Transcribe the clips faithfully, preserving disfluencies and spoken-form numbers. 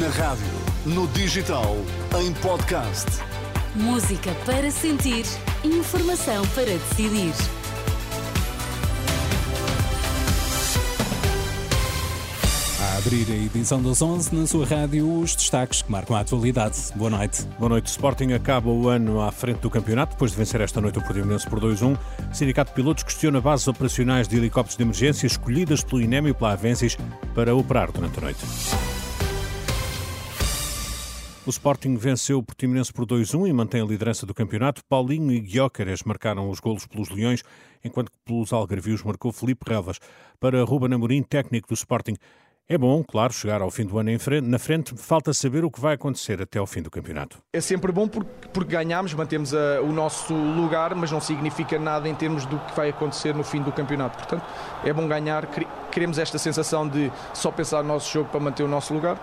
Na rádio, no digital, em podcast. Música para sentir, informação para decidir. A abrir a edição das onze na sua rádio, os destaques que marcam a atualidade. Boa noite. Boa noite. Sporting acaba o ano à frente do campeonato, depois de vencer esta noite o Portimonense por dois a um. Sindicato de Pilotos questiona bases operacionais de helicópteros de emergência escolhidas pelo INEM e pela Avensis para operar durante a noite. O Sporting venceu o Portimonense por dois a um e mantém a liderança do campeonato. Paulinho e Gyökeres marcaram os golos pelos Leões, enquanto que pelos algarvios marcou Felipe Revas. Para Ruben Amorim, técnico do Sporting, é bom, claro, chegar ao fim do ano em frente, na frente, falta saber o que vai acontecer até ao fim do campeonato. É sempre bom porque, porque ganhamos, mantemos a, o nosso lugar, mas não significa nada em termos do que vai acontecer no fim do campeonato. Portanto, é bom ganhar, queremos esta sensação de só pensar no nosso jogo para manter o nosso lugar.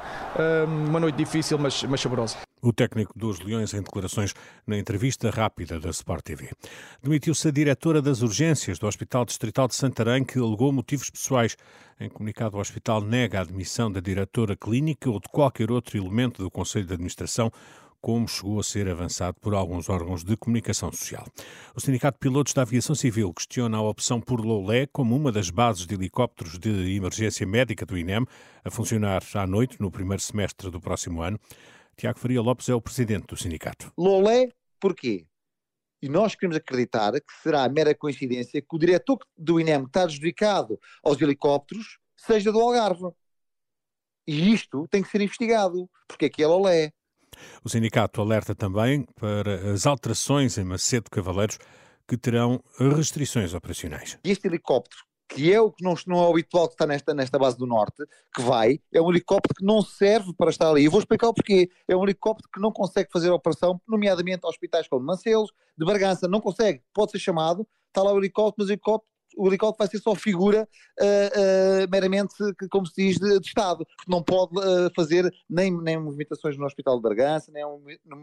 Uma noite difícil, mas, mas saborosa. O técnico dos Leões em declarações na entrevista rápida da Sport T V. Demitiu-se a diretora das urgências do Hospital Distrital de Santarém, que alegou motivos pessoais. Em comunicado, o hospital nega a admissão da diretora clínica ou de qualquer outro elemento do Conselho de Administração, como chegou a ser avançado por alguns órgãos de comunicação social. O Sindicato de Pilotos da Aviação Civil questiona a opção por Loulé como uma das bases de helicópteros de emergência médica do INEM, a funcionar à noite no primeiro semestre do próximo ano. Tiago Faria Lopes é o presidente do sindicato. Loulé, porquê? E nós queremos acreditar que será mera coincidência que o diretor do INEM está adjudicado aos helicópteros seja do Algarve. E isto tem que ser investigado, porque aqui é Loulé. O sindicato alerta também para as alterações em Macedo Cavaleiros que terão restrições operacionais. Este helicóptero, que é o que não, não é habitual que está nesta, nesta base do Norte, que vai, é um helicóptero que não serve para estar ali. Eu vou explicar o porquê. É um helicóptero que não consegue fazer a operação, nomeadamente a hospitais como Mancelos, de Bragança, não consegue, pode ser chamado, está lá o helicóptero, mas o helicóptero, o helicóptero vai ser só figura, uh, uh, meramente, como se diz, de, de Estado, que não pode uh, fazer nem, nem movimentações no Hospital de Bragança, nem um,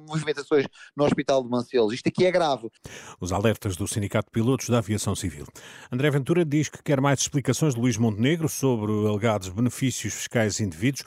movimentações no Hospital de Mancelos. Isto aqui é grave. Os alertas do Sindicato de Pilotos da Aviação Civil. André Ventura diz que quer mais explicações de Luís Montenegro sobre alegados benefícios fiscais indevidos,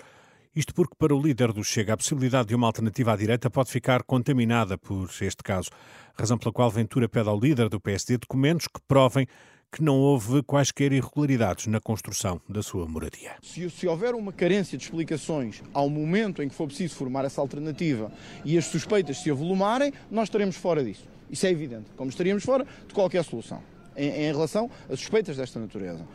isto porque para o líder do Chega a possibilidade de uma alternativa à direita pode ficar contaminada por este caso, razão pela qual Ventura pede ao líder do P S D documentos que provem que não houve quaisquer irregularidades na construção da sua moradia. Se, se houver uma carência de explicações ao momento em que for preciso formar essa alternativa e as suspeitas se avolumarem, nós estaremos fora disso. Isso é evidente, como estaríamos fora de qualquer solução em, em relação a suspeitas desta natureza.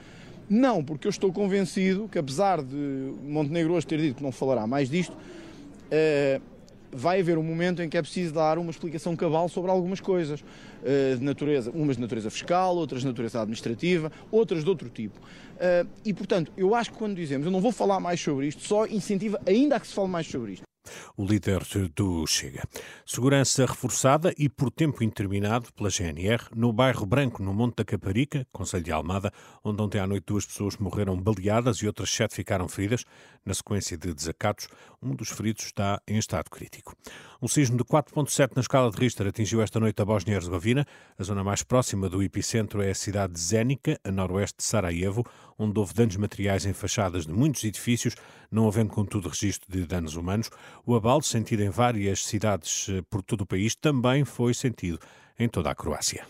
Não, porque eu estou convencido que, apesar de Montenegro hoje ter dito que não falará mais disto, uh, vai haver um momento em que é preciso dar uma explicação cabal sobre algumas coisas, de natureza, umas de natureza fiscal, outras de natureza administrativa, outras de outro tipo. E, portanto, eu acho que quando dizemos eu não vou falar mais sobre isto, só incentiva ainda a que se fale mais sobre isto. O líder do Chega. Segurança reforçada e por tempo interminado pela G N R no bairro Branco, no Monte da Caparica, concelho de Almada, onde ontem à noite duas pessoas morreram baleadas e outras sete ficaram feridas. Na sequência de desacatos, um dos feridos está em estado crítico. Um sismo de quatro ponto sete na escala de Richter atingiu esta noite a Bósnia e Herzegovina. A zona mais próxima do epicentro é a cidade de Zénica, a noroeste de Sarajevo, onde houve danos materiais em fachadas de muitos edifícios, não havendo, contudo, registro de danos humanos. O abalo, sentido em várias cidades por todo o país, também foi sentido em toda a Croácia.